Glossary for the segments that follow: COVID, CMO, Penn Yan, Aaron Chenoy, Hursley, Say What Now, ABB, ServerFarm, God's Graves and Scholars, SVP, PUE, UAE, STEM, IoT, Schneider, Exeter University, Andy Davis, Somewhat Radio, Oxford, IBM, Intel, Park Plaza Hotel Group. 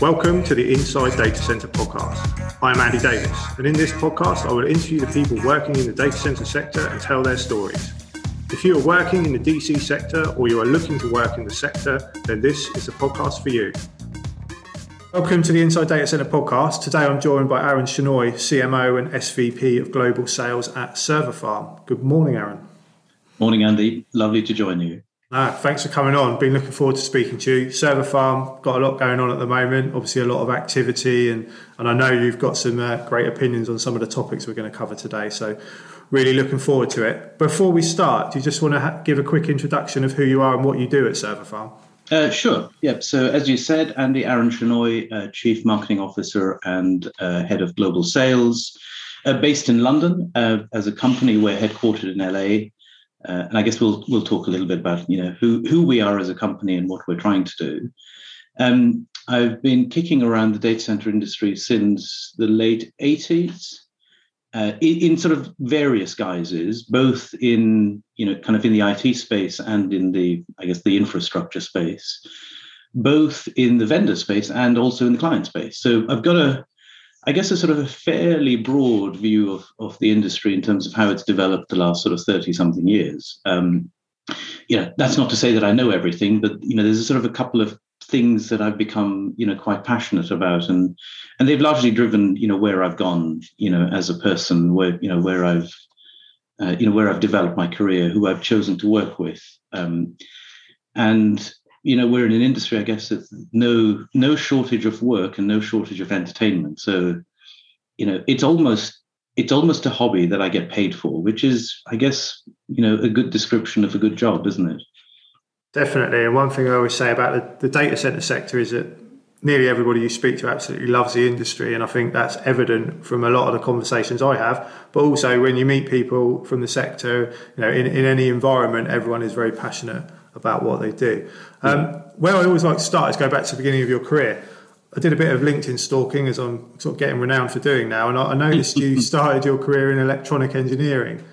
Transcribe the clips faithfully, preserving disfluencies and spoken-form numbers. Welcome to the Inside Data Center podcast. I'm Andy Davis, and in this podcast, I will interview the people working in the data center sector and tell their stories. If you are working in the D C sector or you are looking to work in the sector, then this is a podcast for you. Welcome to the Inside Data Center podcast. Today, I'm joined by Aaron Chenoy, C M O and S V P of Global Sales at ServerFarm. Good morning, Aaron. Morning, Andy. Lovely to join you. Ah, thanks for coming on. Been looking forward to speaking to you. ServerFarm, got a lot going on at the moment, obviously a lot of activity, and, and I know you've got some uh, great opinions on some of the topics we're going to cover today, so really looking forward to it. Before we start, do you just want to ha- give a quick introduction of who you are and what you do at ServerFarm? Uh, sure. Yep. So as you said, Andy, Aaron Chenoy, uh, Chief Marketing Officer and uh, Head of Global Sales, uh, based in London. Uh, as a company, we're headquartered in L A. Uh, and I guess we'll we'll talk a little bit about, you know, who, who we are as a company and what we're trying to do. Um, I've been kicking around the data center industry since the late eighties uh, in, in sort of various guises, both in, you know, kind of in the I T space and in the, I guess, the infrastructure space, both in the vendor space and also in the client space. So I've got a, I guess, a sort of a fairly broad view of, of the industry in terms of how it's developed the last sort of thirty-something years. Um, you know, that's not to say that I know everything, but, you know, there's a sort of a couple of things that I've become, you know, quite passionate about, and and they've largely driven, you know, where I've gone, you know, as a person, where, you know, where I've, uh, you know, where I've developed my career, who I've chosen to work with. Um, and, you know, we're in an industry, I guess, that's no no shortage of work and no shortage of entertainment. So, you know, it's almost it's almost a hobby that I get paid for, which is, I guess, you know, a good description of a good job, isn't it? Definitely. And one thing I always say about the, the data center sector is that nearly everybody you speak to absolutely loves the industry. And I think that's evident from a lot of the conversations I have. But also when you meet people from the sector, you know, in, in any environment, everyone is very passionate about what they do. Um, where I always like to start is go back to the beginning of your career. I did a bit of LinkedIn stalking, as I'm sort of getting renowned for doing now, and I, I noticed you started your career in electronic engineering.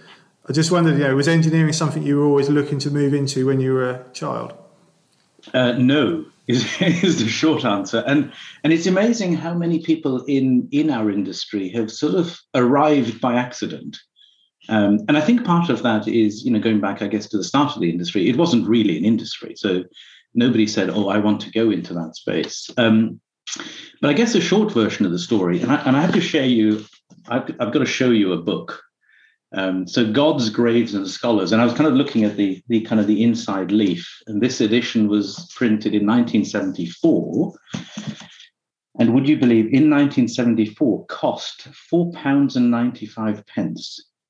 I just wondered, you know, was engineering something you were always looking to move into when you were a child? Uh, no, is, is the short answer. And and it's amazing how many people in, in our industry have sort of arrived by accident. Um, and I think part of that is, you know, going back, I guess, to the start of the industry, it wasn't really an industry. So nobody said, oh, I want to go into that space. Um, but I guess a short version of the story, and I, and I have to share you, I've, I've got to show you a book. Um, so God's Graves and Scholars. And I was kind of looking at the, the kind of the inside leaf. And this edition was printed in nineteen seventy-four. And would you believe, in nineteen seventy-four, cost four pounds ninety-five.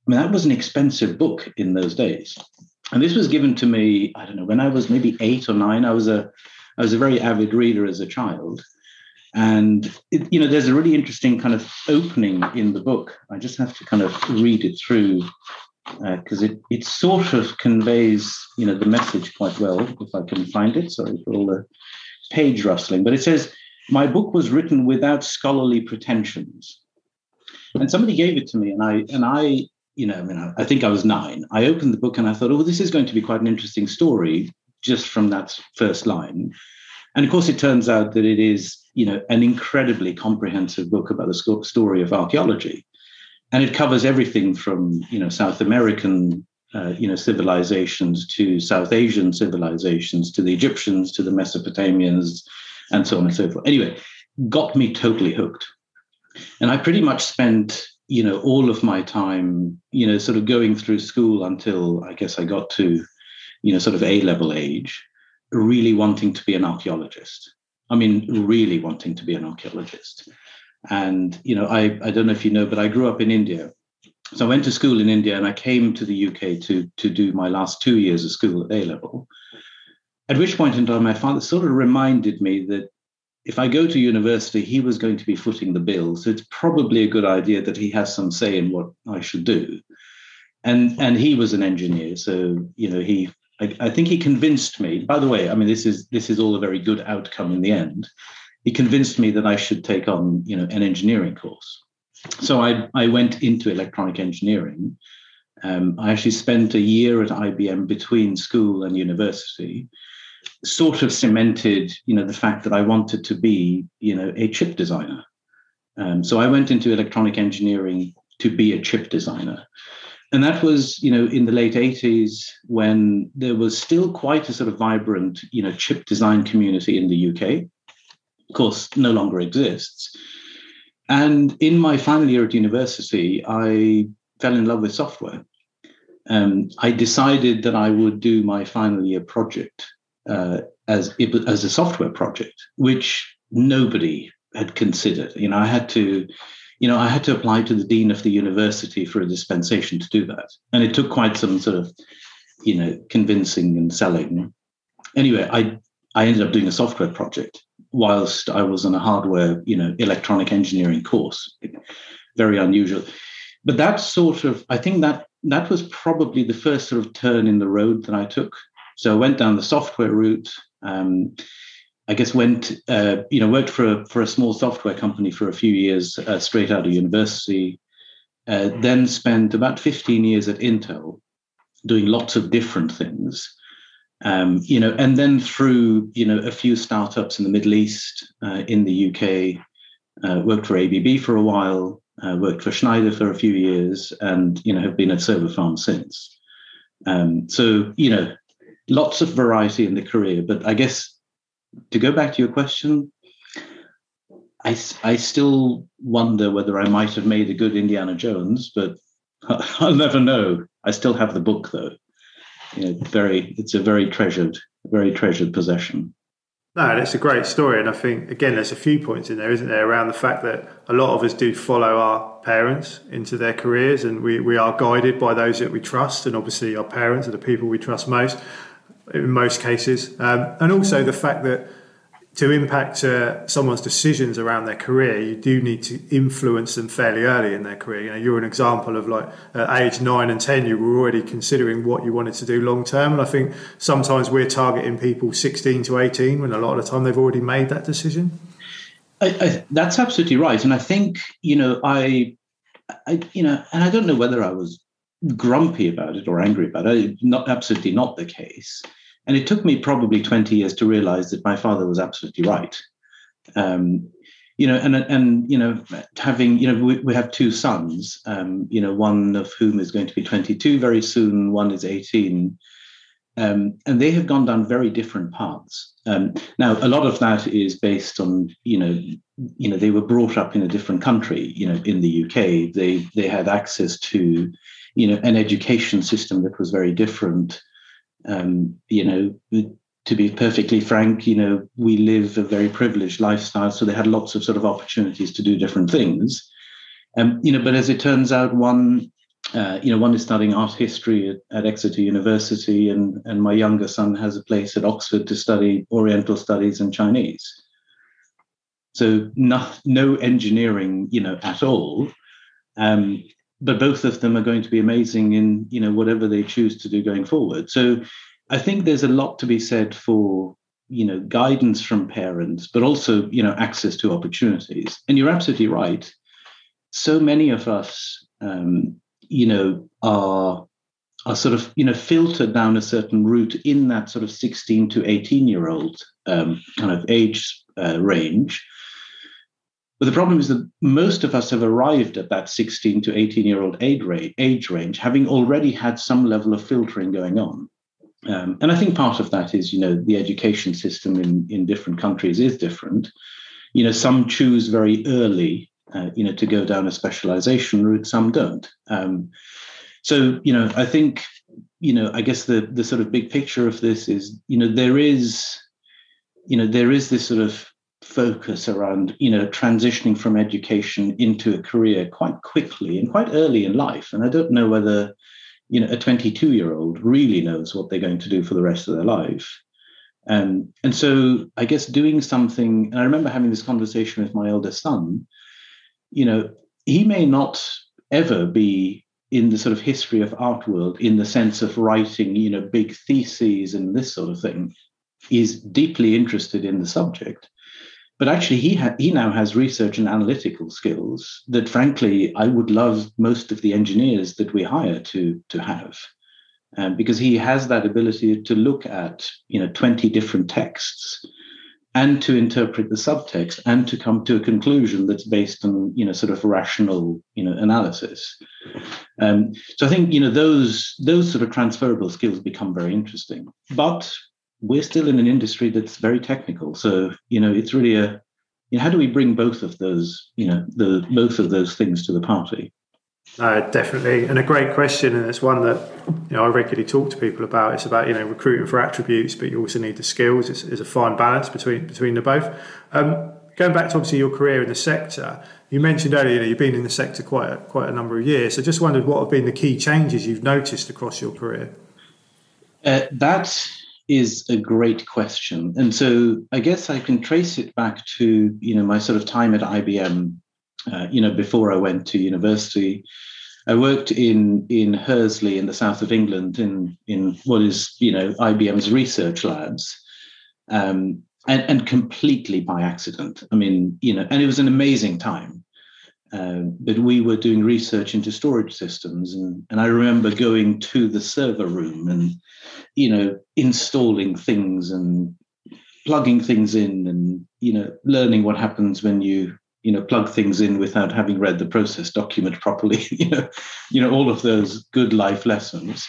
I mean, that was an expensive book in those days. And this was given to me, I don't know, when I was maybe eight or nine. I was a I was a very avid reader as a child. And, it, you know, there's a really interesting kind of opening in the book. I just have to kind of read it through because uh, it, it sort of conveys, you know, the message quite well, if I can find it. Sorry for all the page rustling. But it says, my book was written without scholarly pretensions. And somebody gave it to me, and I and I... You know, I mean, I think I was nine. I opened the book and I thought, oh, this is going to be quite an interesting story just from that first line. And of course, it turns out that it is, you know, an incredibly comprehensive book about the story of archaeology. And it covers everything from, you know, South American, uh, you know, civilizations to South Asian civilizations to the Egyptians to the Mesopotamians and so on and so forth. Anyway, got me totally hooked. And I pretty much spent, you know, all of my time, you know, sort of going through school until I guess I got to, you know, sort of A-level age, really wanting to be an archaeologist. I mean, really wanting to be an archaeologist. And, you know, I, I don't know if you know, but I grew up in India. So I went to school in India and I came to the U K to, to do my last two years of school at A-level. At which point in time, my father sort of reminded me that if I go to university, he was going to be footing the bill. So it's probably a good idea that he has some say in what I should do. And and he was an engineer. So, you know, he I, I think he convinced me, by the way, I mean, this is this is all a very good outcome in the end. He convinced me that I should take on, you know, an engineering course. So I, I went into electronic engineering. Um, I actually spent a year at I B M between school and university. sort of cemented, you know, the fact that I wanted to be, you know, a chip designer. Um, so I went into electronic engineering to be a chip designer. And that was, you know, in the late eighties, when there was still quite a sort of vibrant, you know, chip design community in the U K. Of course, no longer exists. And in my final year at university, I fell in love with software. Um, I decided that I would do my final year project uh, as, as a software project, which nobody had considered. You know, I had to, you know, I had to apply to the dean of the university for a dispensation to do that. And it took quite some sort of, you know, convincing and selling. Anyway, I, I ended up doing a software project whilst I was on a hardware, you know, electronic engineering course. Very unusual. But that sort of, I think that that was probably the first sort of turn in the road that I took. So I went down the software route. Um, I guess went, uh, you know, worked for a, for a small software company for a few years uh, straight out of university. Uh, then spent about fifteen years at Intel, doing lots of different things. Um, you know, and then through, you know, a few startups in the Middle East, uh, in the U K, uh, worked for A B B for a while. Uh, worked for Schneider for a few years, and, you know, have been at ServerFarm since. Um, so, you know, lots of variety in the career. But I guess to go back to your question, I, I still wonder whether I might have made a good Indiana Jones, but I'll never know. I still have the book, though. You know, very, it's a very treasured, very treasured possession. No, that's a great story. And I think, again, there's a few points in there, isn't there, around the fact that a lot of us do follow our parents into their careers, and we, we are guided by those that we trust. And obviously our parents are the people we trust most in most cases. Um, and also the fact that to impact uh, someone's decisions around their career, you do need to influence them fairly early in their career. You know, you're an example of, like, at age nine and ten, you were already considering what you wanted to do long term. And I think sometimes we're targeting people sixteen to eighteen, when a lot of the time they've already made that decision. I, I, that's absolutely right. And I think, you know, I, I, you know, and I don't know whether I was grumpy about it or angry about it. Not absolutely not the case. And it took me probably twenty years to realize that my father was absolutely right. Um, you know, and, and, you know, having, you know, we, we have two sons, um, you know, one of whom is going to be twenty-two very soon. One is eighteen. Um, and they have gone down very different paths. Um, now, a lot of that is based on, you know, you know, they were brought up in a different country, you know, in the U K. They, they had access to, you know, an education system that was very different. Um, you know, to be perfectly frank, you know, we live a very privileged lifestyle, so they had lots of sort of opportunities to do different things. Um, you know, but as it turns out, one, uh, you know, one is studying art history at, at Exeter University, and, and my younger son has a place at Oxford to study Oriental studies and Chinese. So no, no engineering, you know, at all. Um, But both of them are going to be amazing in, you know, whatever they choose to do going forward. So I think there's a lot to be said for, you know, guidance from parents, but also, you know, access to opportunities. And you're absolutely right. So many of us, um, you know, are are sort of, you know, filtered down a certain route in that sort of sixteen to eighteen year old um, kind of age uh, range. But the problem is that most of us have arrived at that sixteen to eighteen-year-old age range, having already had some level of filtering going on. Um, and I think part of that is, you know, the education system in, in different countries is different. You know, some choose very early, uh, you know, to go down a specialization route, some don't. Um, so, you know, I think, you know, I guess the the sort of big picture of this is, you know, there is, you know, there is this sort of focus around, you know, transitioning from education into a career quite quickly and quite early in life. And I don't know whether, you know, a twenty-two-year-old really knows what they're going to do for the rest of their life. Um, and so I guess doing something, and I remember having this conversation with my eldest son, you know, he may not ever be in the sort of history of art world in the sense of writing, you know, big theses and this sort of thing. He's deeply interested in the subject. But actually, he ha- he now has research and analytical skills that, frankly, I would love most of the engineers that we hire to, to have. um, because he has that ability to look at, you know, twenty different texts and to interpret the subtext and to come to a conclusion that's based on, you know, sort of rational, you know, analysis. Um, so I think, you know, those those sort of transferable skills become very interesting. But we're still in an industry that's very technical. So, you know, it's really a, you know, how do we bring both of those, you know, the both of those things to the party? Uh, definitely. And a great question. And it's one that, you know, I regularly talk to people about. It's about, you know, recruiting for attributes, but you also need the skills. It's, it's a fine balance between between the both. Um, going back to obviously your career in the sector, you mentioned earlier, you know, you've been in the sector quite a, quite a number of years. So just wondered what have been the key changes you've noticed across your career? Uh, that is a great question. And so I guess I can trace it back to, you know, my sort of time at I B M. Uh, you know, before I went to university, I worked in in Hursley in the south of England in in what is, you know, I B M's research labs, um, and and completely by accident. I mean, you know, and it was an amazing time. Uh, but we were doing research into storage systems, and and I remember going to the server room and, you know, installing things and plugging things in, and, you know, learning what happens when you, you know, plug things in without having read the process document properly, you know, you know, all of those good life lessons.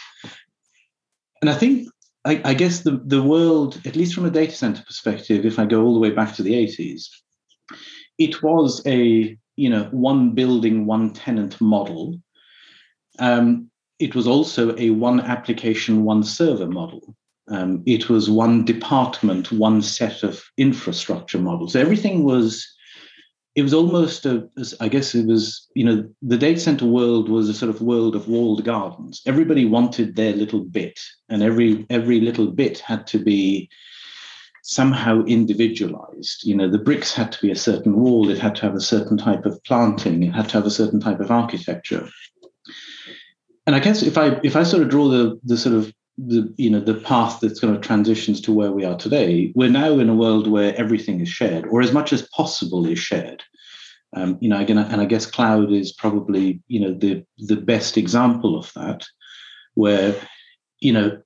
And I think, I, I guess the, the world, at least from a data center perspective, if I go all the way back to the eighties, it was a, you know, one building, one tenant model. Um, it was also a one application, one server model. Um, it was one department, one set of infrastructure models. Everything was, it was almost a, I guess it was, you know, the data center world was a sort of world of walled gardens. Everybody wanted their little bit, and every every little bit had to be somehow individualized. You know, the bricks had to be a certain wall. It had to have a certain type of planting. It had to have a certain type of architecture. And I guess if I if I sort of draw the the sort of the, you know, the path that's kind of transitions to where we are today, we're now in a world where everything is shared, or as much as possible is shared. Um, you know, again, and I guess cloud is probably, you know, the the best example of that, where, you know,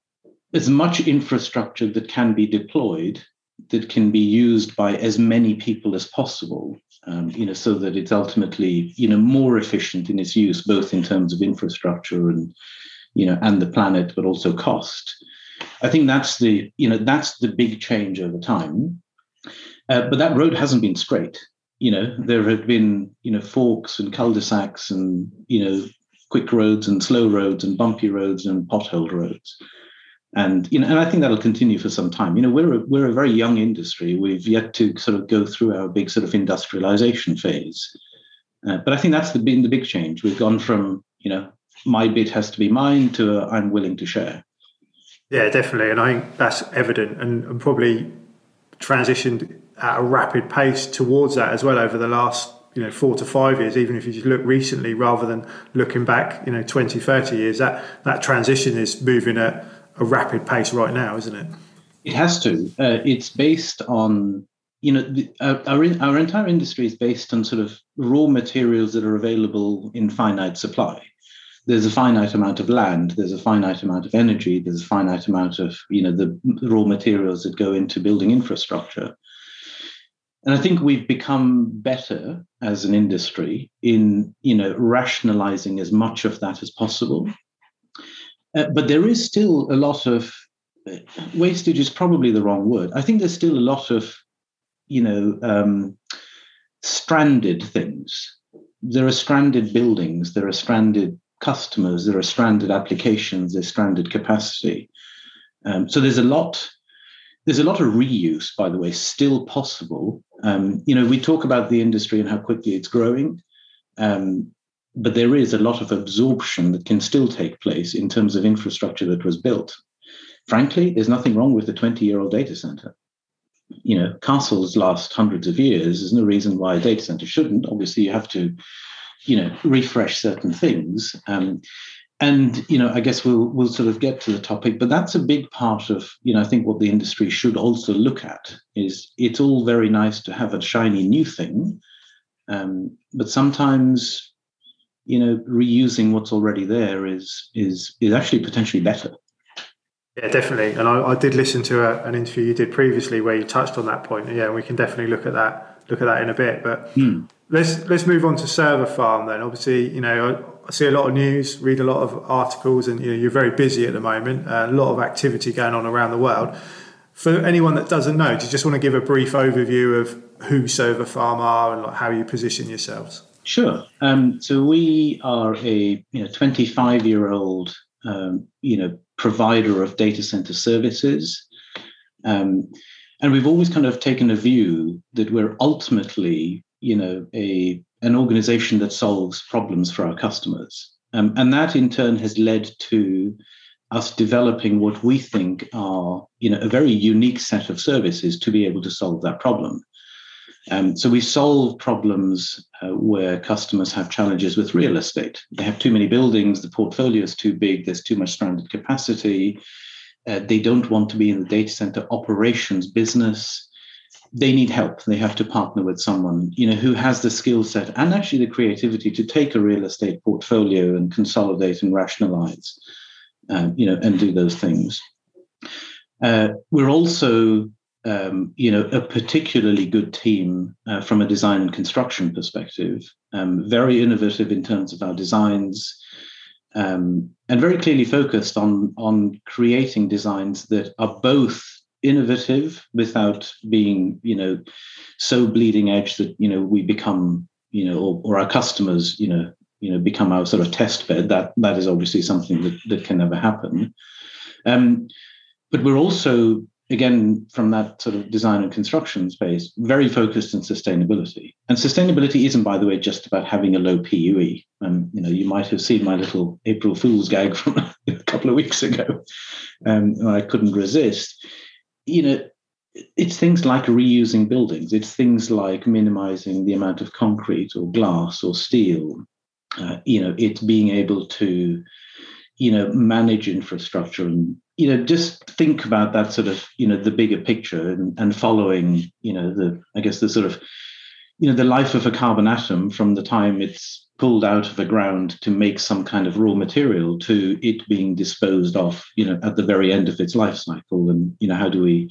as much infrastructure that can be deployed, that can be used by as many people as possible, um, you know, so that it's ultimately, you know, more efficient in its use, both in terms of infrastructure and, you know, and the planet, but also cost. I think that's the, you know, that's the big change over time. Uh, but that road hasn't been straight. You know, there have been, you know, forks and cul-de-sacs and, you know, quick roads and slow roads and bumpy roads and potholed roads. And, you know, and I think that'll continue for some time. You know, we're a, we're a very young industry. We've yet to sort of go through our big sort of industrialization phase. Uh, but I think that's the, been the big change. We've gone from, you know, my bit has to be mine to uh, I'm willing to share. Yeah, definitely. And I think that's evident, and, and probably transitioned at a rapid pace towards that as well over the last, you know, four to five years, even if you just look recently rather than looking back, you know, twenty, thirty years, that, that transition is moving at a rapid pace right now, isn't it? It has to. Uh, it's based on, you know, the, uh, our, our entire industry is based on sort of raw materials that are available in finite supply. There's a finite amount of land, there's a finite amount of energy, there's a finite amount of, you know, the raw materials that go into building infrastructure. And I think we've become better as an industry in, you know, rationalizing as much of that as possible. Uh, but there is still a lot of, uh, wastage is probably the wrong word. I think there's still a lot of, you know, um, stranded things. There are stranded buildings, there are stranded customers, there are stranded applications, there's stranded capacity. Um, so there's a lot, there's a lot of reuse, by the way, still possible. Um, you know, we talk about the industry and how quickly it's growing, um, but there is a lot of absorption that can still take place in terms of infrastructure that was built. Frankly, there's nothing wrong with a twenty-year-old data center. You know, castles last hundreds of years. There's no reason why a data center shouldn't. Obviously, you have to, you know, refresh certain things. Um, and, you know, I guess we'll we'll sort of get to the topic, but that's a big part of, you know, I think what the industry should also look at is it's all very nice to have a shiny new thing, um, but sometimes, you know, reusing what's already there is is is actually potentially better. Yeah, definitely. And I, I did listen to a, an interview you did previously where you touched on that point. And yeah, we can definitely look at that, look at that in a bit. But mm. let's let's move on to ServerFarm then. Obviously, you know, I, I see a lot of news, read a lot of articles, and you know, you're very busy at the moment. Uh, a lot of activity going on around the world. For anyone that doesn't know, do you just want to give a brief overview of who ServerFarm are and like how you position yourselves? Sure. Um, so we are a you know twenty-five-year-old um, you know provider of data center services, um, and we've always kind of taken a view that we're ultimately you know a an organization that solves problems for our customers, um, and that in turn has led to us developing what we think are you know a very unique set of services to be able to solve that problem. Um, so we solve problems uh, where customers have challenges with real estate. They have too many buildings, the portfolio is too big, there's too much stranded capacity. Uh, they don't want to be in the data center operations business. They need help. They have to partner with someone, you know, who has the skill set and actually the creativity to take a real estate portfolio and consolidate and rationalize, um, you know, and do those things. Uh, we're also Um, you know, a particularly good team uh, from a design and construction perspective, um, very innovative in terms of our designs, um, and very clearly focused on, on creating designs that are both innovative without being, you know, so bleeding edge that, you know, we become, you know, or, or our customers, you know, you know, become our sort of test bed. That, that is obviously something that, that can never happen. Um, but we're also, again, from that sort of design and construction space, very focused on sustainability. And sustainability isn't, by the way, just about having a low P U E. Um, you know, you might have seen my little April Fool's gag from a couple of weeks ago. Um, and I couldn't resist. You know, it's things like reusing buildings. It's things like minimizing the amount of concrete or glass or steel. Uh, you know, it's being able to, you know, manage infrastructure and, you know, just think about that sort of, you know, the bigger picture and, and following, you know, the, I guess the sort of, you know, the life of a carbon atom from the time it's pulled out of the ground to make some kind of raw material to it being disposed of, you know, at the very end of its life cycle. And, you know, how do we,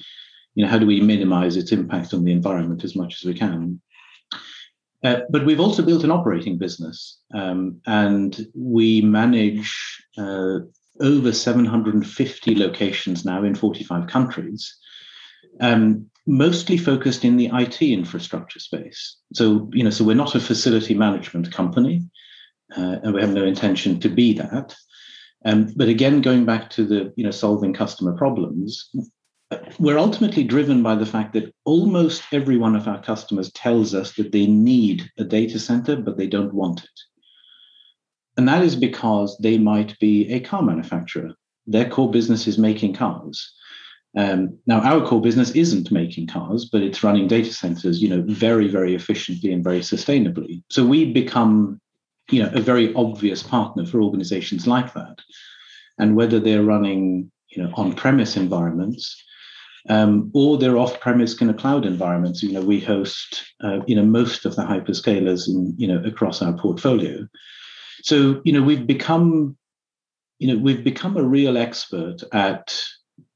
you know, how do we minimize its impact on the environment as much as we can? Uh, but we've also built an operating business, um, and we manage uh, over seven hundred fifty locations now in forty-five countries, um, mostly focused in the I T infrastructure space. So, you know, so we're not a facility management company, uh, and we have no intention to be that. Um, but again, going back to the, you know, solving customer problems, we're ultimately driven by the fact that almost every one of our customers tells us that they need a data center, but they don't want it. And that is because they might be a car manufacturer. Their core business is making cars. Um, now, our core business isn't making cars, but it's running data centers, you know, very, very efficiently and very sustainably. So we become, you know, a very obvious partner for organizations like that. And whether they're running, you know, on-premise environments, um, or they're off-premise kind of cloud environments, you know, we host, uh, you know, most of the hyperscalers in, you know, across our portfolio. So, you know, we've become, you know, we've become a real expert at,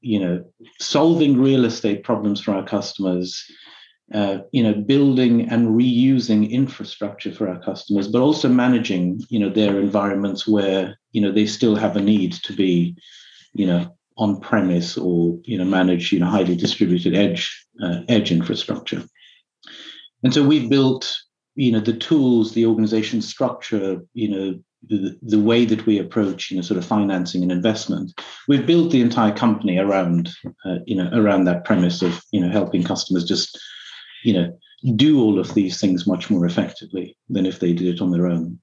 you know, solving real estate problems for our customers, uh, you know, building and reusing infrastructure for our customers, but also managing, you know, their environments where, you know, they still have a need to be, you know, on premise or, you know, manage, you know, highly distributed edge, uh, edge infrastructure. And so we've built, you know, the tools, the organization structure, you know, the, the way that we approach, you know, sort of financing and investment. We've built the entire company around, uh, you know, around that premise of, you know, helping customers just, you know, do all of these things much more effectively than if they did it on their own.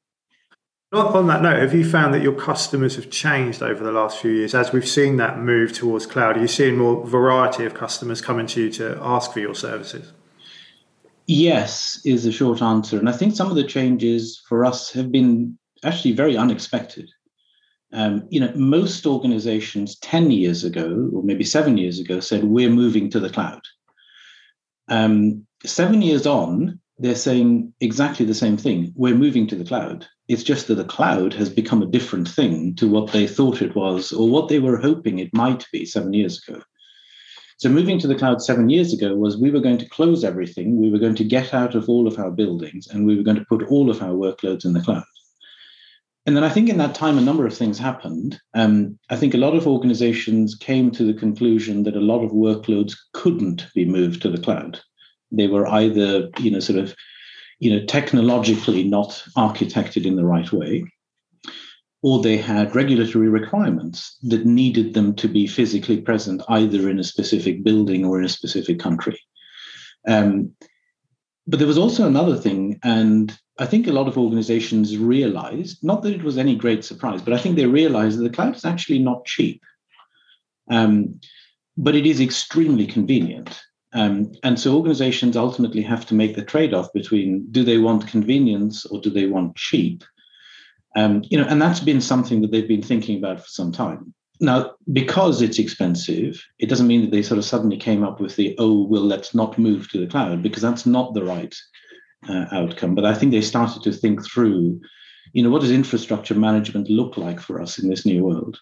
On that note, have you found that your customers have changed over the last few years as we've seen that move towards cloud? Are you seeing more variety of customers coming to you to ask for your services? Yes, is the short answer. And I think some of the changes for us have been actually very unexpected. Um, you know, most organizations ten years ago, or maybe seven years ago, said, we're moving to the cloud. Um, seven years on, they're saying exactly the same thing. We're moving to the cloud. It's just that the cloud has become a different thing to what they thought it was or what they were hoping it might be seven years ago. So moving to the cloud seven years ago was we were going to close everything. We were going to get out of all of our buildings and we were going to put all of our workloads in the cloud. And then I think in that time, a number of things happened. Um, I think a lot of organizations came to the conclusion that a lot of workloads couldn't be moved to the cloud. They were either, you know, sort of, you know, technologically not architected in the right way, or they had regulatory requirements that needed them to be physically present either in a specific building or in a specific country. Um, but there was also another thing, and I think a lot of organizations realized, not that it was any great surprise, but I think they realized that the cloud is actually not cheap, um, but it is extremely convenient. Um, and so organizations ultimately have to make the trade-off between do they want convenience or do they want cheap? Um, you know, and that's been something that they've been thinking about for some time. Now, because it's expensive, it doesn't mean that they sort of suddenly came up with the, oh, well, let's not move to the cloud, because that's not the right uh, outcome. But I think they started to think through, you know, what does infrastructure management look like for us in this new world?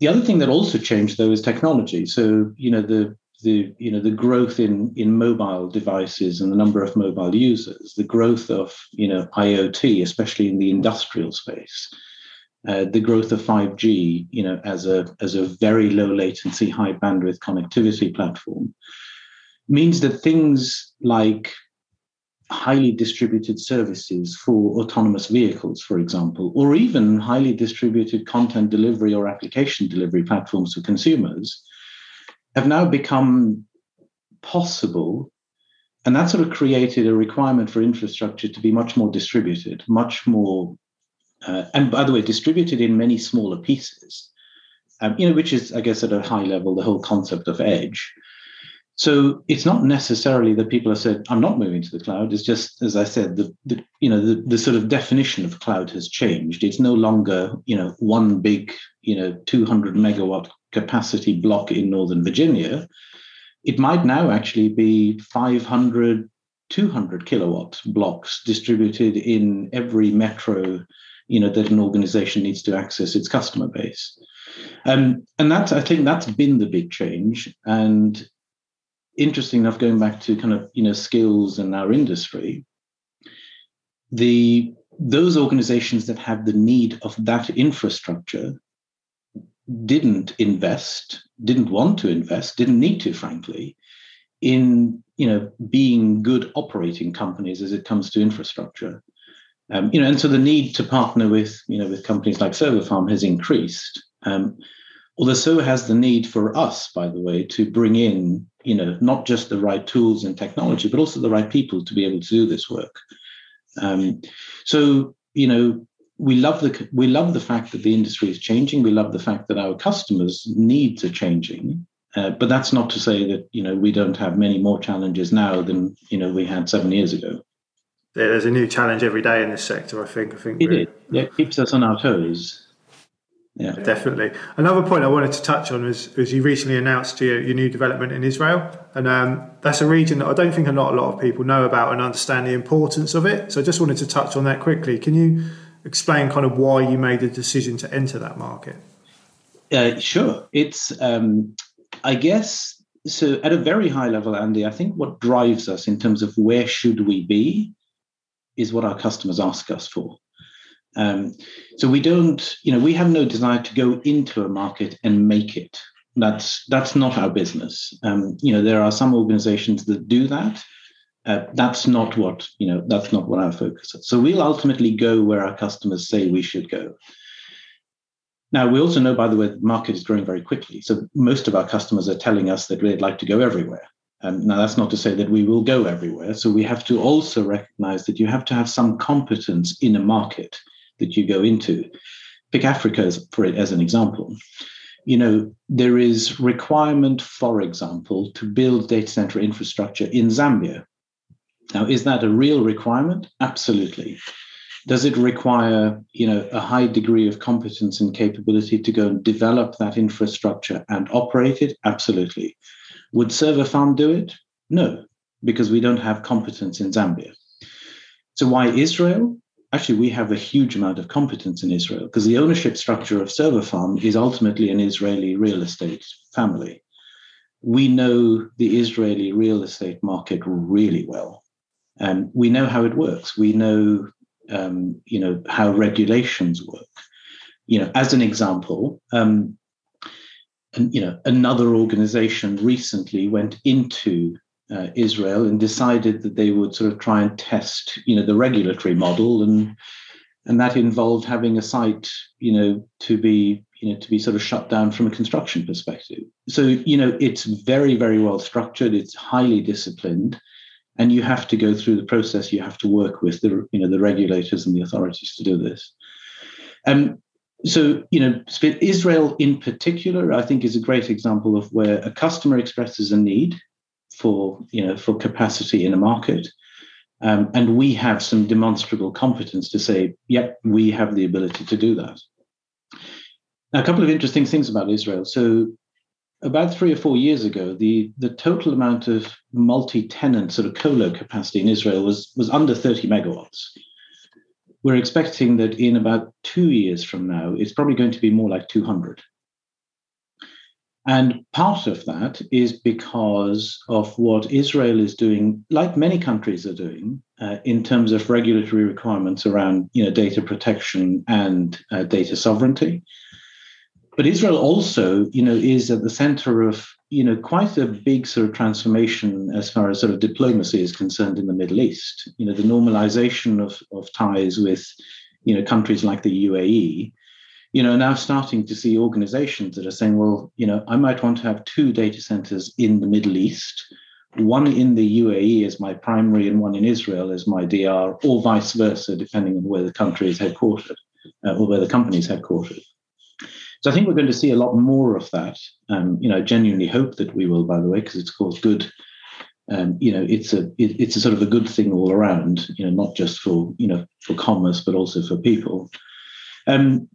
The other thing that also changed, though, is technology. So, you know, the The, you know, the growth in, in mobile devices and the number of mobile users, the growth of, you know, I O T, especially in the industrial space, uh, the growth of five G, you know, as a, as a very low latency, high bandwidth connectivity platform, means that things like highly distributed services for autonomous vehicles, for example, or even highly distributed content delivery or application delivery platforms for consumers have now become possible, and that sort of created a requirement for infrastructure to be much more distributed, much more, uh, and by the way, distributed in many smaller pieces, um, you know, which is, I guess, at a high level, the whole concept of edge. So it's not necessarily that people have said, I'm not moving to the cloud. It's just, as I said, the, the you know, the, the sort of definition of cloud has changed. It's no longer, you know, one big, you know, two hundred megawatt capacity block in Northern Virginia. It might now actually be five hundred, two hundred kilowatt blocks distributed in every metro, you know, that an organization needs to access its customer base. Um, and that's, I think that's been the big change. And interesting enough, going back to kind of, you know, skills and our industry, the those organizations that have the need of that infrastructure didn't invest, didn't want to invest, didn't need to, frankly, in, you know, being good operating companies as it comes to infrastructure. Um, you know, and so the need to partner with, you know, with companies like ServerFarm has increased. Um, although so has the need for us, by the way, to bring in, you know, not just the right tools and technology, but also the right people to be able to do this work. Um, so, you know, We love the we love the fact that the industry is changing. We love the fact that our customers' needs are changing. Uh, but that's not to say that, you know, we don't have many more challenges now than, you know, we had seven years ago. Yeah, there's a new challenge every day in this sector. I think. I think it is. Yeah, it keeps us on our toes. Yeah, definitely. Another point I wanted to touch on is, is you recently announced your, your new development in Israel, and um, that's a region that I don't think a lot, a lot of people know about and understand the importance of it. So I just wanted to touch on that quickly. Can you explain kind of why you made the decision to enter that market? Uh, sure. It's, um, I guess, so at a very high level, Andy, I think what drives us in terms of where should we be is what our customers ask us for. Um, so we don't, you know, we have no desire to go into a market and make it. That's, that's not our business. Um, you know, there are some organizations that do that. Uh, that's not what, you know, that's not what our focus is. So we'll ultimately go where our customers say we should go. Now, we also know, by the way, the market is growing very quickly. So most of our customers are telling us that they'd like to go everywhere. Um, now, that's not to say that we will go everywhere. So we have to also recognize that you have to have some competence in a market that you go into. Pick Africa as, for it, as an example. You know, there is requirement, for example, to build data center infrastructure in Zambia. Now, is that a real requirement? Absolutely. Does it require, you know, a high degree of competence and capability to go and develop that infrastructure and operate it? Absolutely. Would ServerFarm do it? No, because we don't have competence in Zambia. So why Israel? actually we have a huge amount of competence in Israel, because the ownership structure of ServerFarm is ultimately an Israeli real estate family. We know the Israeli real estate market really well. Um, we know how it works. We know, um, you know, how regulations work. You know, as an example, um, and, you know, another organization recently went into uh, Israel and decided that they would sort of try and test, you know, the regulatory model, and and that involved having a site, you know, to be, you know, to be sort of shut down from a construction perspective. So, you know, it's very, very well structured. It's highly disciplined. And you have to go through the process. You have to work with the, you know, the regulators and the authorities to do this. Um, so, you know, Israel in particular, I think, is a great example of where a customer expresses a need for, you know, for capacity in a market. Um, and we have some demonstrable competence to say, yep, we have the ability to do that. Now, a couple of interesting things about Israel. So about three or four years ago, the, the total amount of multi-tenant sort of colo capacity in Israel was, was under thirty megawatts. We're expecting that in about two years from now, it's probably going to be more like two hundred. And part of that is because of what Israel is doing, like many countries are doing, uh, in terms of regulatory requirements around, you know, data protection and uh, data sovereignty. But Israel also, you know, is at the center of, you know, quite a big sort of transformation as far as sort of diplomacy is concerned in the Middle East. You know, the normalization of, of ties with, you know, countries like the U A E, you know, now starting to see organizations that are saying, well, you know, I might want to have two data centers in the Middle East, one in the U A E as my primary and one in Israel as my D R, or vice versa, depending on where the country is headquartered uh, or where the company is headquartered. So I think we're going to see a lot more of that. Um, you know, I genuinely hope that we will, by the way, because it's caused good. Um, you know, it's a it, it's a sort of a good thing all around. You know, not just for, you know, for commerce, but also for people. Um,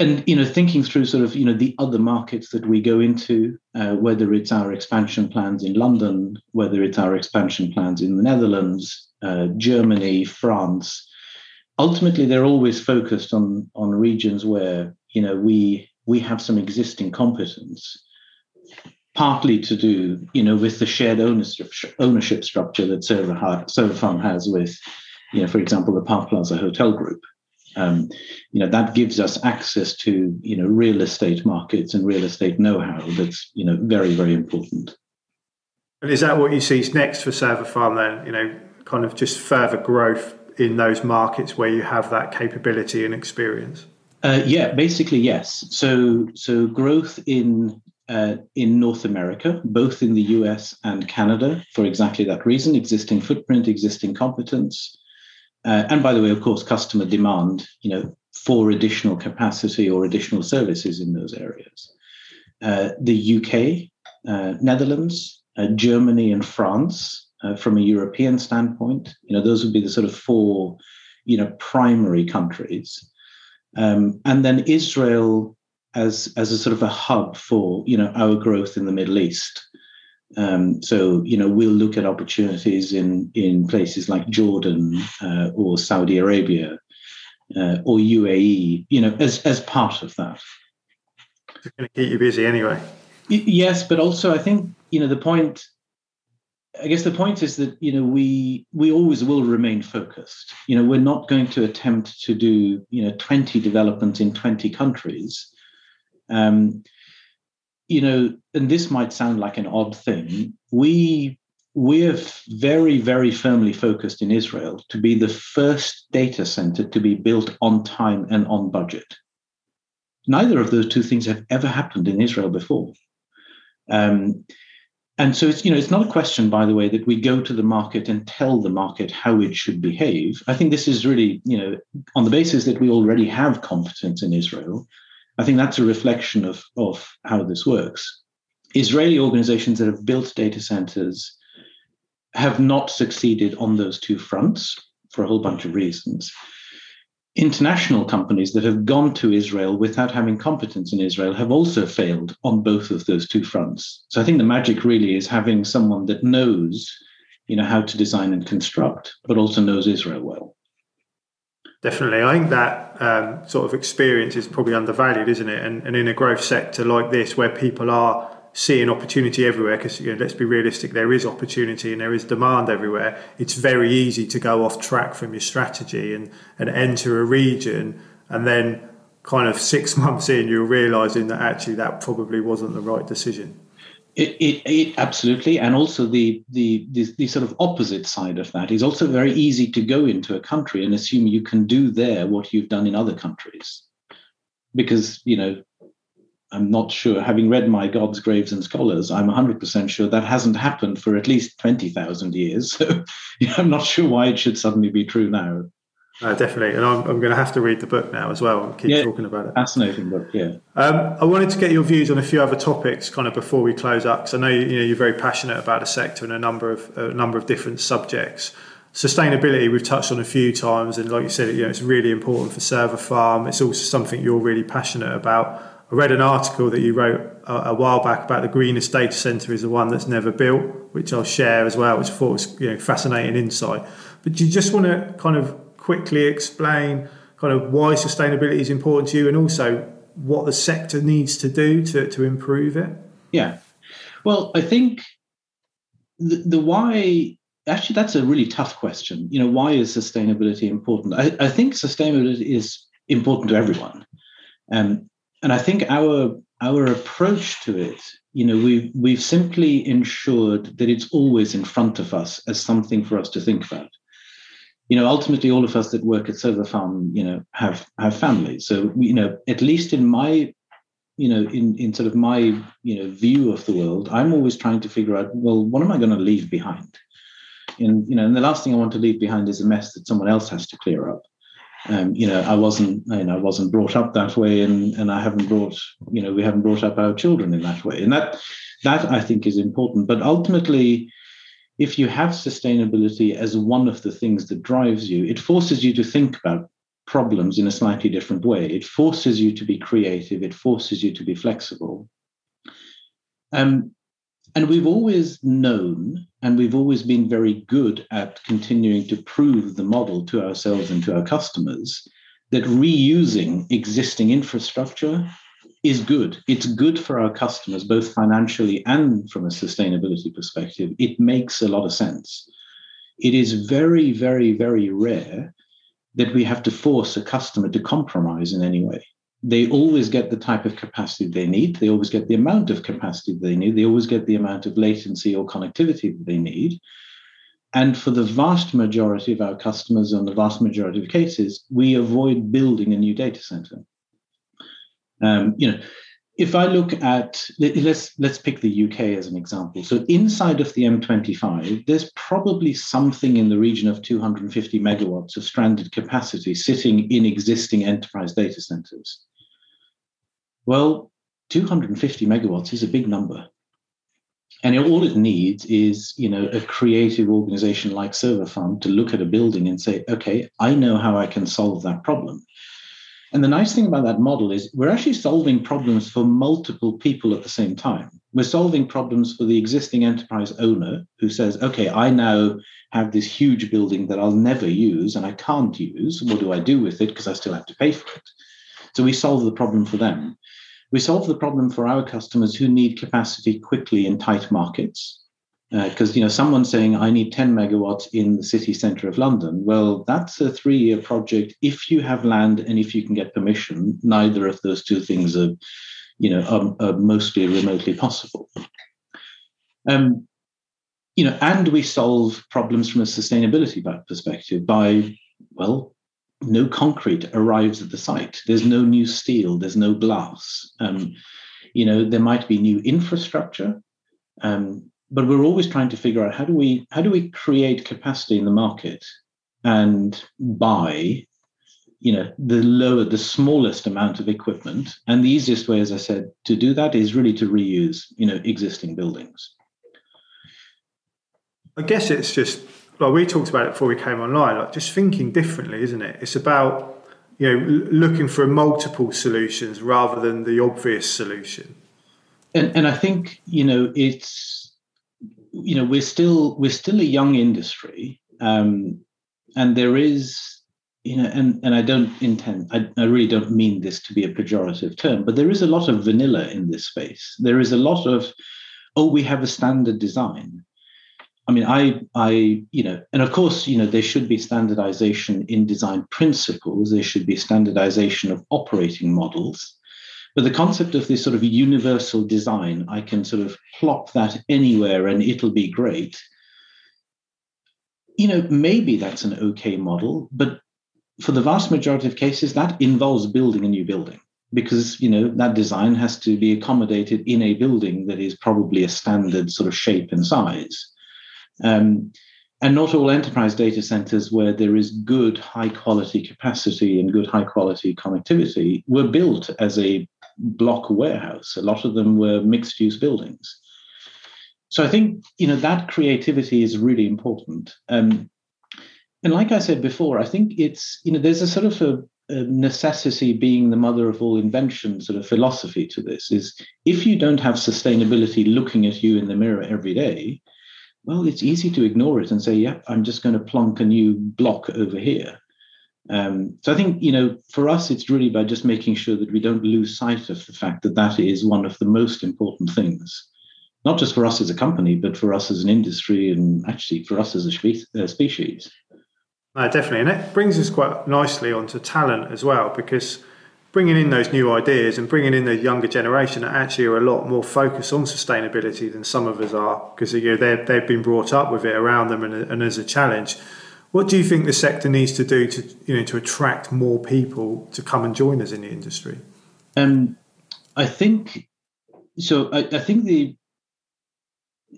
and you know, thinking through sort of, you know, the other markets that we go into, uh, whether it's our expansion plans in London, whether it's our expansion plans in the Netherlands, uh, Germany, France. Ultimately, they're always focused on on regions where, you know, we we have some existing competence, partly to do, you know, with the shared ownership ownership structure that ServerFarm has with, you know, for example, the Park Plaza Hotel Group. Um, you know, that gives us access to, you know, real estate markets and real estate know-how that's, you know, very, very important. And is that what you see next for ServerFarm then? You know, kind of just further growth in those markets where you have that capability and experience? Uh, yeah, basically, yes. So so growth in uh, in North America, both in the U S and Canada, for exactly that reason, existing footprint, existing competence. Uh, and by the way, of course, customer demand, you know, for additional capacity or additional services in those areas. Uh, the U K, uh, Netherlands, uh, Germany and France, uh, from a European standpoint, you know, those would be the sort of four, you know, primary countries. Um, and then Israel as as a sort of a hub for, you know, our growth in the Middle East. Um, so, you know, we'll look at opportunities in, in places like Jordan uh, or Saudi Arabia uh, or U A E, you know, as, as part of that. It's going to keep you busy anyway. Y- yes, but also I think, you know, the point, I guess the point is that, you know, we we always will remain focused. You know, we're not going to attempt to do, you know, twenty developments in twenty countries. Um, you know, and this might sound like an odd thing. We, we're very, very firmly focused in Israel to be the first data center to be built on time and on budget. Neither of those two things have ever happened in Israel before. Um And so it's, you know, it's not a question, by the way, that we go to the market and tell the market how it should behave. I think this is really, you know, on the basis that we already have competence in Israel, I think that's a reflection of, of how this works. Israeli organizations that have built data centers have not succeeded on those two fronts for a whole bunch of reasons. International companies that have gone to Israel without having competence in Israel have also failed on both of those two fronts. So I think the magic really is having someone that knows, you know, how to design and construct, but also knows Israel well. Definitely. I think that um, sort of experience is probably undervalued, isn't it? And, and in a growth sector like this, where people are seeing opportunity everywhere, because, you know, let's be realistic, there is opportunity and there is demand everywhere. It's very easy to go off track from your strategy and, and enter a region, and then kind of six months in, you're realising that actually that probably wasn't the right decision. It, it, it absolutely, and also the, the the the sort of opposite side of that is also very easy to go into a country and assume you can do there what you've done in other countries, because, you know, I'm not sure. Having read my God's Graves and Scholars, I'm one hundred percent sure that hasn't happened for at least twenty thousand years. So, you know, I'm not sure why it should suddenly be true now. Uh, definitely, and I'm, I'm going to have to read the book now as well and keep yeah, talking about it. Fascinating book, yeah. Um, I wanted to get your views on a few other topics, kind of before we close up, because I know, you know, you're very passionate about the sector and a number of a number of different subjects. Sustainability, we've touched on a few times, and like you said, you know, it's really important for ServerFarm. It's also something you're really passionate about. I read an article that you wrote a, a while back about the greenest data center is the one that's never built, which I'll share as well, which I thought was, you know, fascinating insight. But do you just want to kind of quickly explain kind of why sustainability is important to you, and also what the sector needs to do to, to improve it? Yeah. Well, I think the, the why, actually, that's a really tough question. You know, why is sustainability important? I, I think sustainability is important to everyone. Um, and I think our our approach to it, you know, we've, we've simply ensured that it's always in front of us as something for us to think about. You know, ultimately, all of us that work at ServerFarm, you know, have have families. So, you know, at least in my, you know, in, in sort of my, you know, view of the world, I'm always trying to figure out, well, what am I going to leave behind? And, you know, and the last thing I want to leave behind is a mess that someone else has to clear up. Um, you know, I wasn't, you know, I wasn't brought up that way, and and I haven't brought, you know, we haven't brought up our children in that way. And that that I think is important. But ultimately, if you have sustainability as one of the things that drives you, it forces you to think about problems in a slightly different way. It forces you to be creative. It forces you to be flexible. Um, and we've always known, and we've always been very good at continuing to prove the model to ourselves and to our customers, that reusing existing infrastructure is good. It's good for our customers, both financially and from a sustainability perspective. It makes a lot of sense. It is very, very, very rare that we have to force a customer to compromise in any way. They always get the type of capacity they need. They always get the amount of capacity they need. They always get the amount of latency or connectivity that they need. And for the vast majority of our customers, and the vast majority of cases, we avoid building a new data center. Um, you know, if I look at, let's let's pick the U K as an example. So inside of the M twenty-five, there's probably something in the region of two hundred fifty megawatts of stranded capacity sitting in existing enterprise data centers. Well, two hundred fifty megawatts is a big number. And all it needs is, you know, a creative organization like ServerFarm to look at a building and say, okay, I know how I can solve that problem. And the nice thing about that model is we're actually solving problems for multiple people at the same time. We're solving problems for the existing enterprise owner who says, okay, I now have this huge building that I'll never use and I can't use. What do I do with it? Because I still have to pay for it. So we solve the problem for them. We solve the problem for our customers who need capacity quickly in tight markets. Because, uh, you know, someone saying, I need ten megawatts in the city centre of London. Well, that's a three-year project if you have land and if you can get permission. Neither of those two things are, you know, are, are mostly remotely possible. Um, you know, and we solve problems from a sustainability perspective by, well, no concrete arrives at the site. There's no new steel. There's no glass. Um, you know, there might be new infrastructure. Um, But we're always trying to figure out how do we how do we create capacity in the market and buy, you know, the lower, the smallest amount of equipment. And the easiest way, as I said, to do that is really to reuse, you know, existing buildings. I guess it's just like we talked about it before we came online, like just thinking differently, isn't it? It's about, you know, looking for multiple solutions rather than the obvious solution. And and I think, you know, it's, you know, we're still we're still a young industry, um, and there is you know, and, and I don't intend, I, I really don't mean this to be a pejorative term, but there is a lot of vanilla in this space. There is a lot of, oh, we have a standard design. I mean, I, I, you know, and of course, you know, there should be standardization in design principles. There should be standardization of operating models. But the concept of this sort of universal design, I can sort of plop that anywhere and it'll be great. You know, maybe that's an okay model, but for the vast majority of cases, that involves building a new building because, you know, that design has to be accommodated in a building that is probably a standard sort of shape and size. Um, and not all enterprise data centers where there is good high quality capacity and good high quality connectivity were built as a block warehouse. A lot of them were mixed use buildings. So I think, you know, that creativity is really important. Um, and like I said before, I think it's, you know, there's a sort of a, a necessity being the mother of all invention sort of philosophy to this is if you don't have sustainability looking at you in the mirror every day, well, it's easy to ignore it and say, yeah, I'm just going to plonk a new block over here. Um, so I think, you know, for us, it's really by just making sure that we don't lose sight of the fact that that is one of the most important things, not just for us as a company, but for us as an industry and actually for us as a species. No, definitely. And that brings us quite nicely onto talent as well, because bringing in those new ideas and bringing in the younger generation that actually are a lot more focused on sustainability than some of us are, because you know, they've, they've been brought up with it around them and, and as a challenge. What do you think the sector needs to do to, you know, to attract more people to come and join us in the industry? Um, I think so. I, I think the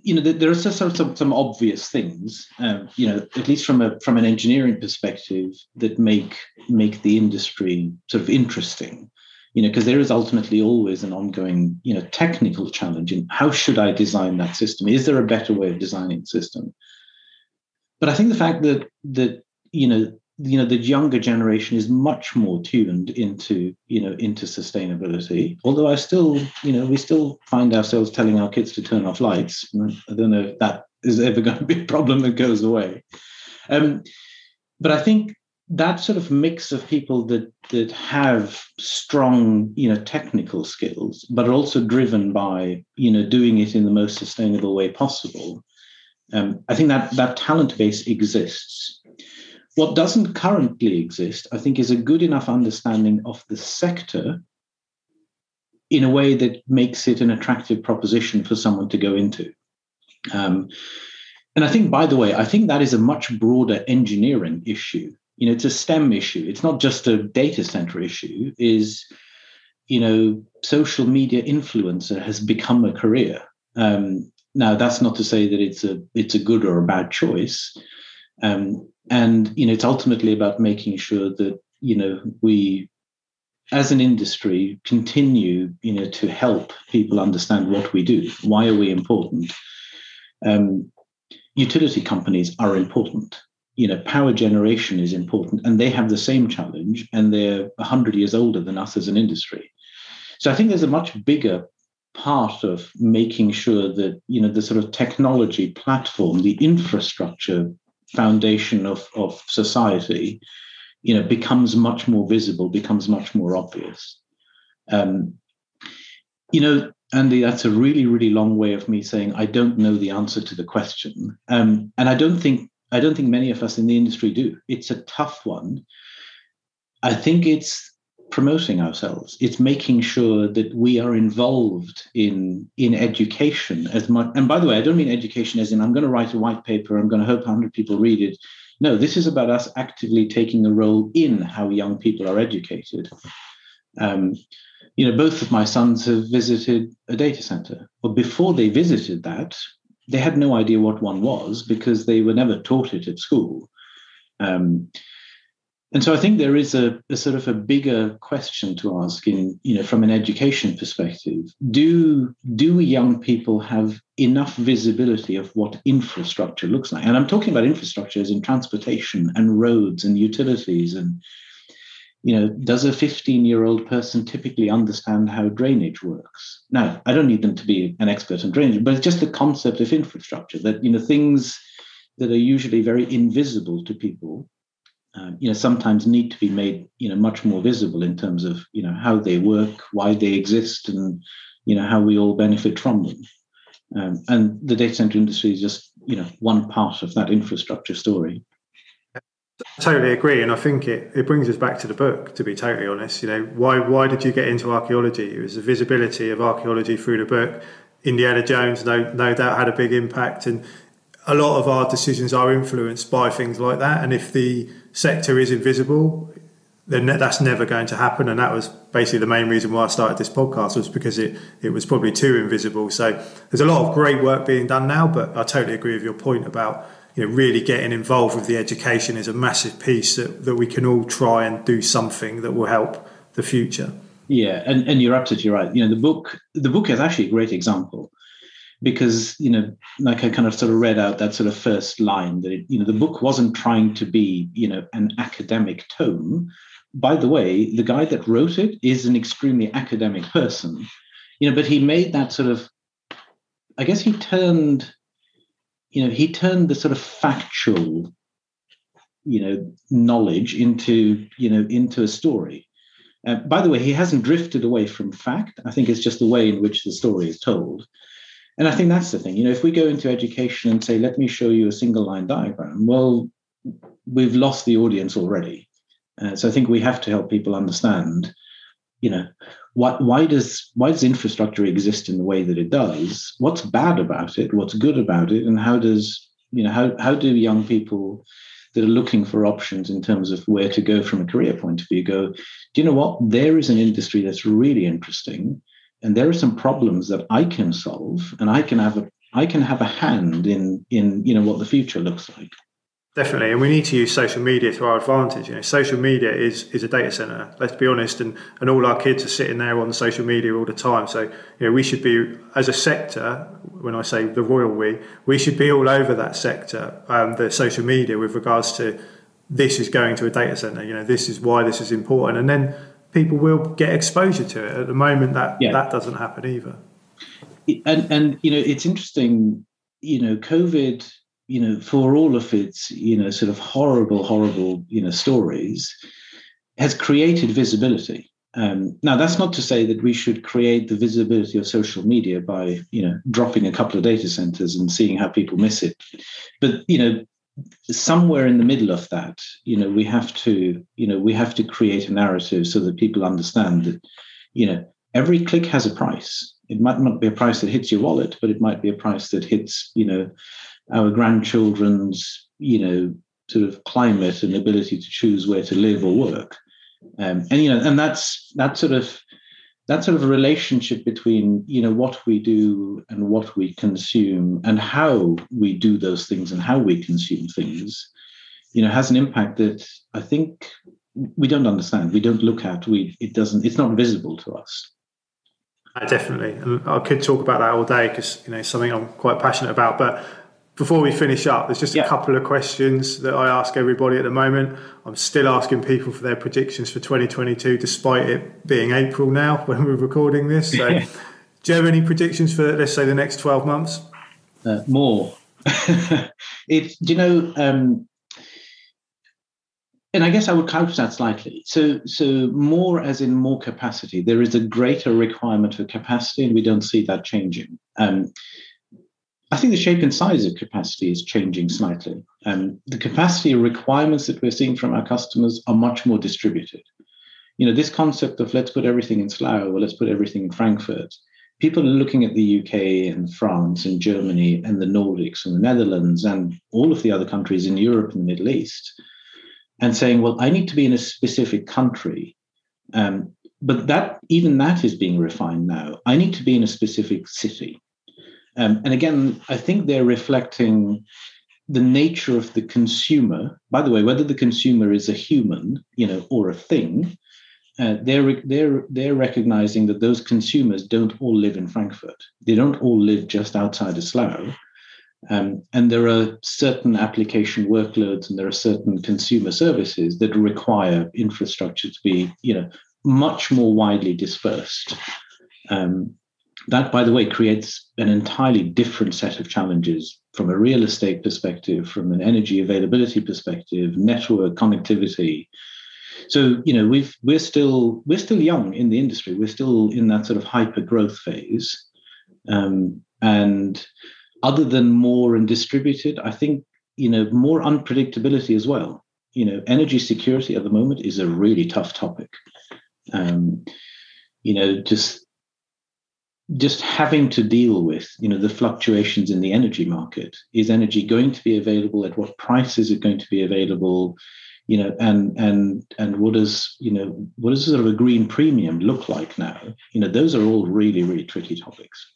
you know the, there are just sort of some, some obvious things. Um, you know, at least from a from an engineering perspective, that make make the industry sort of interesting. You know, because there is ultimately always an ongoing you know technical challenge in how should I design that system? Is there a better way of designing the system? But I think the fact that that you know you know the younger generation is much more tuned into you know into sustainability. Although I still you know we still find ourselves telling our kids to turn off lights. I don't know if that is ever going to be a problem that goes away. Um, but I think that sort of mix of people that that have strong you know technical skills, but are also driven by you know doing it in the most sustainable way possible. Um, I think that that talent base exists. What doesn't currently exist, I think, is a good enough understanding of the sector in a way that makes it an attractive proposition for someone to go into. Um, and I think, by the way, I think that is a much broader engineering issue. You know, it's a STEM issue. It's not just a data center issue. Is, you know, social media influencer has become a career. Um, Now, that's not to say that it's a it's a good or a bad choice. Um, and, you know, it's ultimately about making sure that, you know, we as an industry continue, you know, to help people understand what we do. Why are we important? Um, utility companies are important. You know, power generation is important and they have the same challenge and they're one hundred years older than us as an industry. So I think there's a much bigger part of making sure that you know the sort of technology platform, the infrastructure foundation of, of society, you know, becomes much more visible, becomes much more obvious. Um, you know, Andy, that's a really, really long way of me saying I don't know the answer to the question, um, and I don't think I don't think many of us in the industry do. It's a tough one. I think it's promoting ourselves. It's making sure that we are involved in in education as much. And by the way, I don't mean education as in I'm going to write a white paper, I'm going to hope one hundred people read it. No, this is about us actively taking a role in how young people are educated. Um, you know, both of my sons have visited a data center. But before they visited that, they had no idea what one was because they were never taught it at school. Um, And so I think there is a, a sort of a bigger question to ask in, you know, from an education perspective. Do, do young people have enough visibility of what infrastructure looks like? And I'm talking about infrastructure as in transportation and roads and utilities. And, you know, does a fifteen-year-old person typically understand how drainage works? Now, I don't need them to be an expert on drainage, but it's just the concept of infrastructure that, you know, things that are usually very invisible to people um, you know, sometimes need to be made, you know, much more visible in terms of, you know, how they work, why they exist, and, you know, how we all benefit from them. Um, and the data center industry is just, you know, one part of that infrastructure story. I totally agree, and I think it, it brings us back to the book, to be totally honest. You know, why why did you get into archaeology? It was the visibility of archaeology through the book. Indiana Jones, no no doubt, had a big impact, and a lot of our decisions are influenced by things like that. And if the sector is invisible, then that's never going to happen. And that was basically the main reason why I started this podcast, was because it, it was probably too invisible. So there's a lot of great work being done now, but I totally agree with your point about, you know, really getting involved with the education is a massive piece that, that we can all try and do something that will help the future. Yeah, and, and you're absolutely right. You know, the book the book is actually a great example, because, you know, like I kind of sort of read out that sort of first line, that, it, you know, the book wasn't trying to be, you know, an academic tome. By the way, the guy that wrote it is an extremely academic person, you know, but he made that sort of, I guess he turned... You know, he turned the sort of factual, you know, knowledge into, you know, into a story. Uh, by the way, he hasn't drifted away from fact. I think it's just the way in which the story is told. And I think that's the thing. You know, if we go into education and say, let me show you a single line diagram, well, we've lost the audience already. Uh, so I think we have to help people understand, you know, Why, why does why does infrastructure exist in the way that it does? What's bad about it? What's good about it? And how does, you know, how, how do young people that are looking for options in terms of where to go from a career point of view go, do you know what? There is an industry that's really interesting, and there are some problems that I can solve, and I can have a I can have a hand in in you know what the future looks like. Definitely, and we need to use social media to our advantage. You know, social media is is a data center. Let's be honest, and, and all our kids are sitting there on social media all the time. So, you know, we should be, as a sector, when I say the royal we, we should be all over that sector, um, the social media, with regards to this is going to a data center. You know, this is why this is important, and then people will get exposure to it. At the moment, that yeah. that doesn't happen either. And and you know, it's interesting. You know, COVID. You know, for all of its, you know, sort of horrible, horrible, you know, stories, has created visibility. Um, now, that's not to say that we should create the visibility of social media by, you know, dropping a couple of data centers and seeing how people miss it. But, you know, somewhere in the middle of that, you know, we have to, you know, we have to create a narrative so that people understand that, you know, every click has a price. It might not be a price that hits your wallet, but it might be a price that hits, you know, our grandchildren's, you know, sort of climate and ability to choose where to live or work. Um, and, you know, and that's that sort of that sort of relationship between, you know, what we do and what we consume and how we do those things and how we consume things, you know, has an impact that I think we don't understand. We don't look at, we, it doesn't, it's not visible to us. Uh, definitely. And I could talk about that all day, because, you know, something I'm quite passionate about, but before we finish up, there's just a yeah. couple of questions that I ask everybody at the moment. I'm still asking people for their predictions for twenty twenty-two, despite it being April now when we're recording this. So, do you have any predictions for, let's say, the next twelve months? Uh, more. It, do you know, um, and I guess I would couch that slightly. So, so more as in more capacity. There is a greater requirement for capacity, and we don't see that changing. Um, I think the shape and size of capacity is changing slightly. Um, the capacity requirements that we're seeing from our customers are much more distributed. You know, this concept of let's put everything in Slough or let's put everything in Frankfurt, people are looking at the U K and France and Germany and the Nordics and the Netherlands and all of the other countries in Europe and the Middle East and saying, well, I need to be in a specific country. Um, but that even that is being refined now. I need to be in a specific city. Um, and again, I think they're reflecting the nature of the consumer. By the way, whether the consumer is a human, you know, or a thing, uh, they're they're they're recognizing that those consumers don't all live in Frankfurt. They don't all live just outside of Slough. Um, and there are certain application workloads and there are certain consumer services that require infrastructure to be, you know, much more widely dispersed. Um, That, by the way, creates an entirely different set of challenges from a real estate perspective, from an energy availability perspective, network connectivity. So, you know, we've we're still we're still young in the industry. We're still in that sort of hyper growth phase. Um, and other than more and distributed, I think, you know, more unpredictability as well. You know, energy security at the moment is a really tough topic. Um, you know, just. Just having to deal with, you know, the fluctuations in the energy market. Is energy going to be available? At what price is it going to be available? You know, and and and what does, you know, what does sort of a green premium look like now? You know, those are all really, really tricky topics.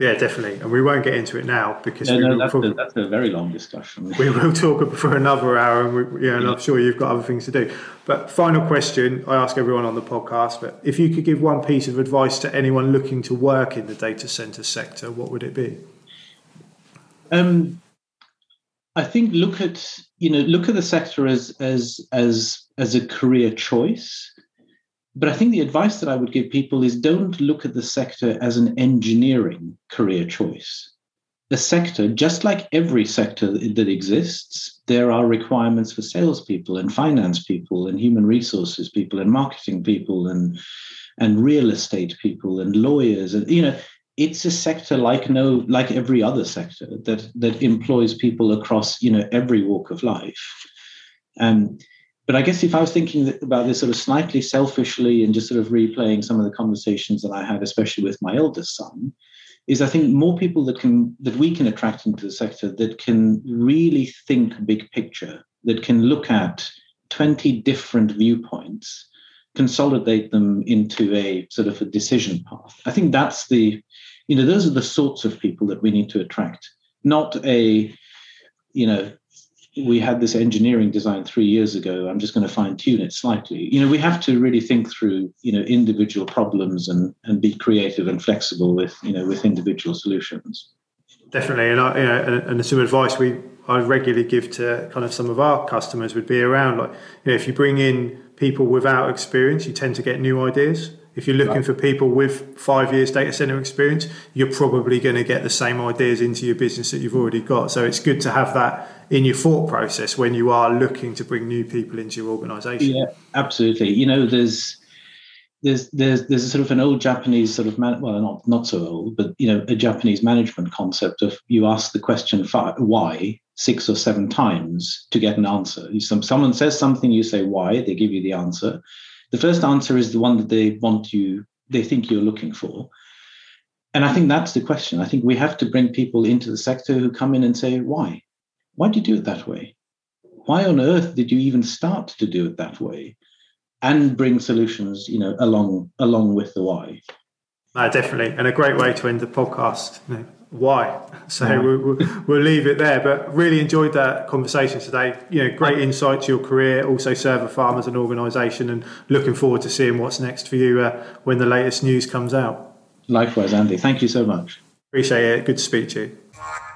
Yeah, definitely. And we won't get into it now because no, we no, that's, probably, a, that's a very long discussion. We will talk for another hour, and, we, you know, and yeah. I'm sure you've got other things to do. But final question I ask everyone on the podcast, but if you could give one piece of advice to anyone looking to work in the data center sector, what would it be? Um, I think look at, you know, look at the sector as as as as a career choice. But I think the advice that I would give people is don't look at the sector as an engineering career choice. The sector, just like every sector that exists, there are requirements for salespeople and finance people and human resources people and marketing people and, and real estate people and lawyers. And, you know, it's a sector like no, like every other sector that, that employs people across, you know, every walk of life. Um, But I guess if I was thinking about this sort of slightly selfishly and just sort of replaying some of the conversations that I had, especially with my eldest son, is I think more people that can that we can attract into the sector that can really think big picture, that can look at twenty different viewpoints, consolidate them into a sort of a decision path. I think that's the, you know, those are the sorts of people that we need to attract, not a, you know, we had this engineering design three years ago, I'm just going to fine tune it slightly. You know, we have to really think through, you know, individual problems and, and be creative and flexible with, you know, with individual solutions. Definitely. And I, you know, and some advice we, I regularly give to kind of some of our customers would be around, like, you know, if you bring in people without experience, you tend to get new ideas. If you're looking right. for people with five years data center experience, you're probably going to get the same ideas into your business that you've already got. So it's good to have that in your thought process when you are looking to bring new people into your organization. Yeah, absolutely. You know, there's there's there's there's a sort of an old Japanese sort of, man, well, not not so old, but, you know, a Japanese management concept of you ask the question why six or seven times to get an answer. Some, someone says something, you say why, they give you the answer. The first answer is the one that they want you, they think you're looking for. And I think that's the question. I think we have to bring people into the sector who come in and say, why? Why do you do it that way? Why on earth did you even start to do it that way? And bring solutions, you know, along along with the why. No, definitely. And a great way to end the podcast. You know. Why? So yeah. we'll, we'll, we'll leave it there, but really enjoyed that conversation today. You know, great insight to your career, also ServerFarm as an organisation, and looking forward to seeing what's next for you uh, when the latest news comes out. Likewise, Andy. Thank you so much. Appreciate it. Good to speak to you.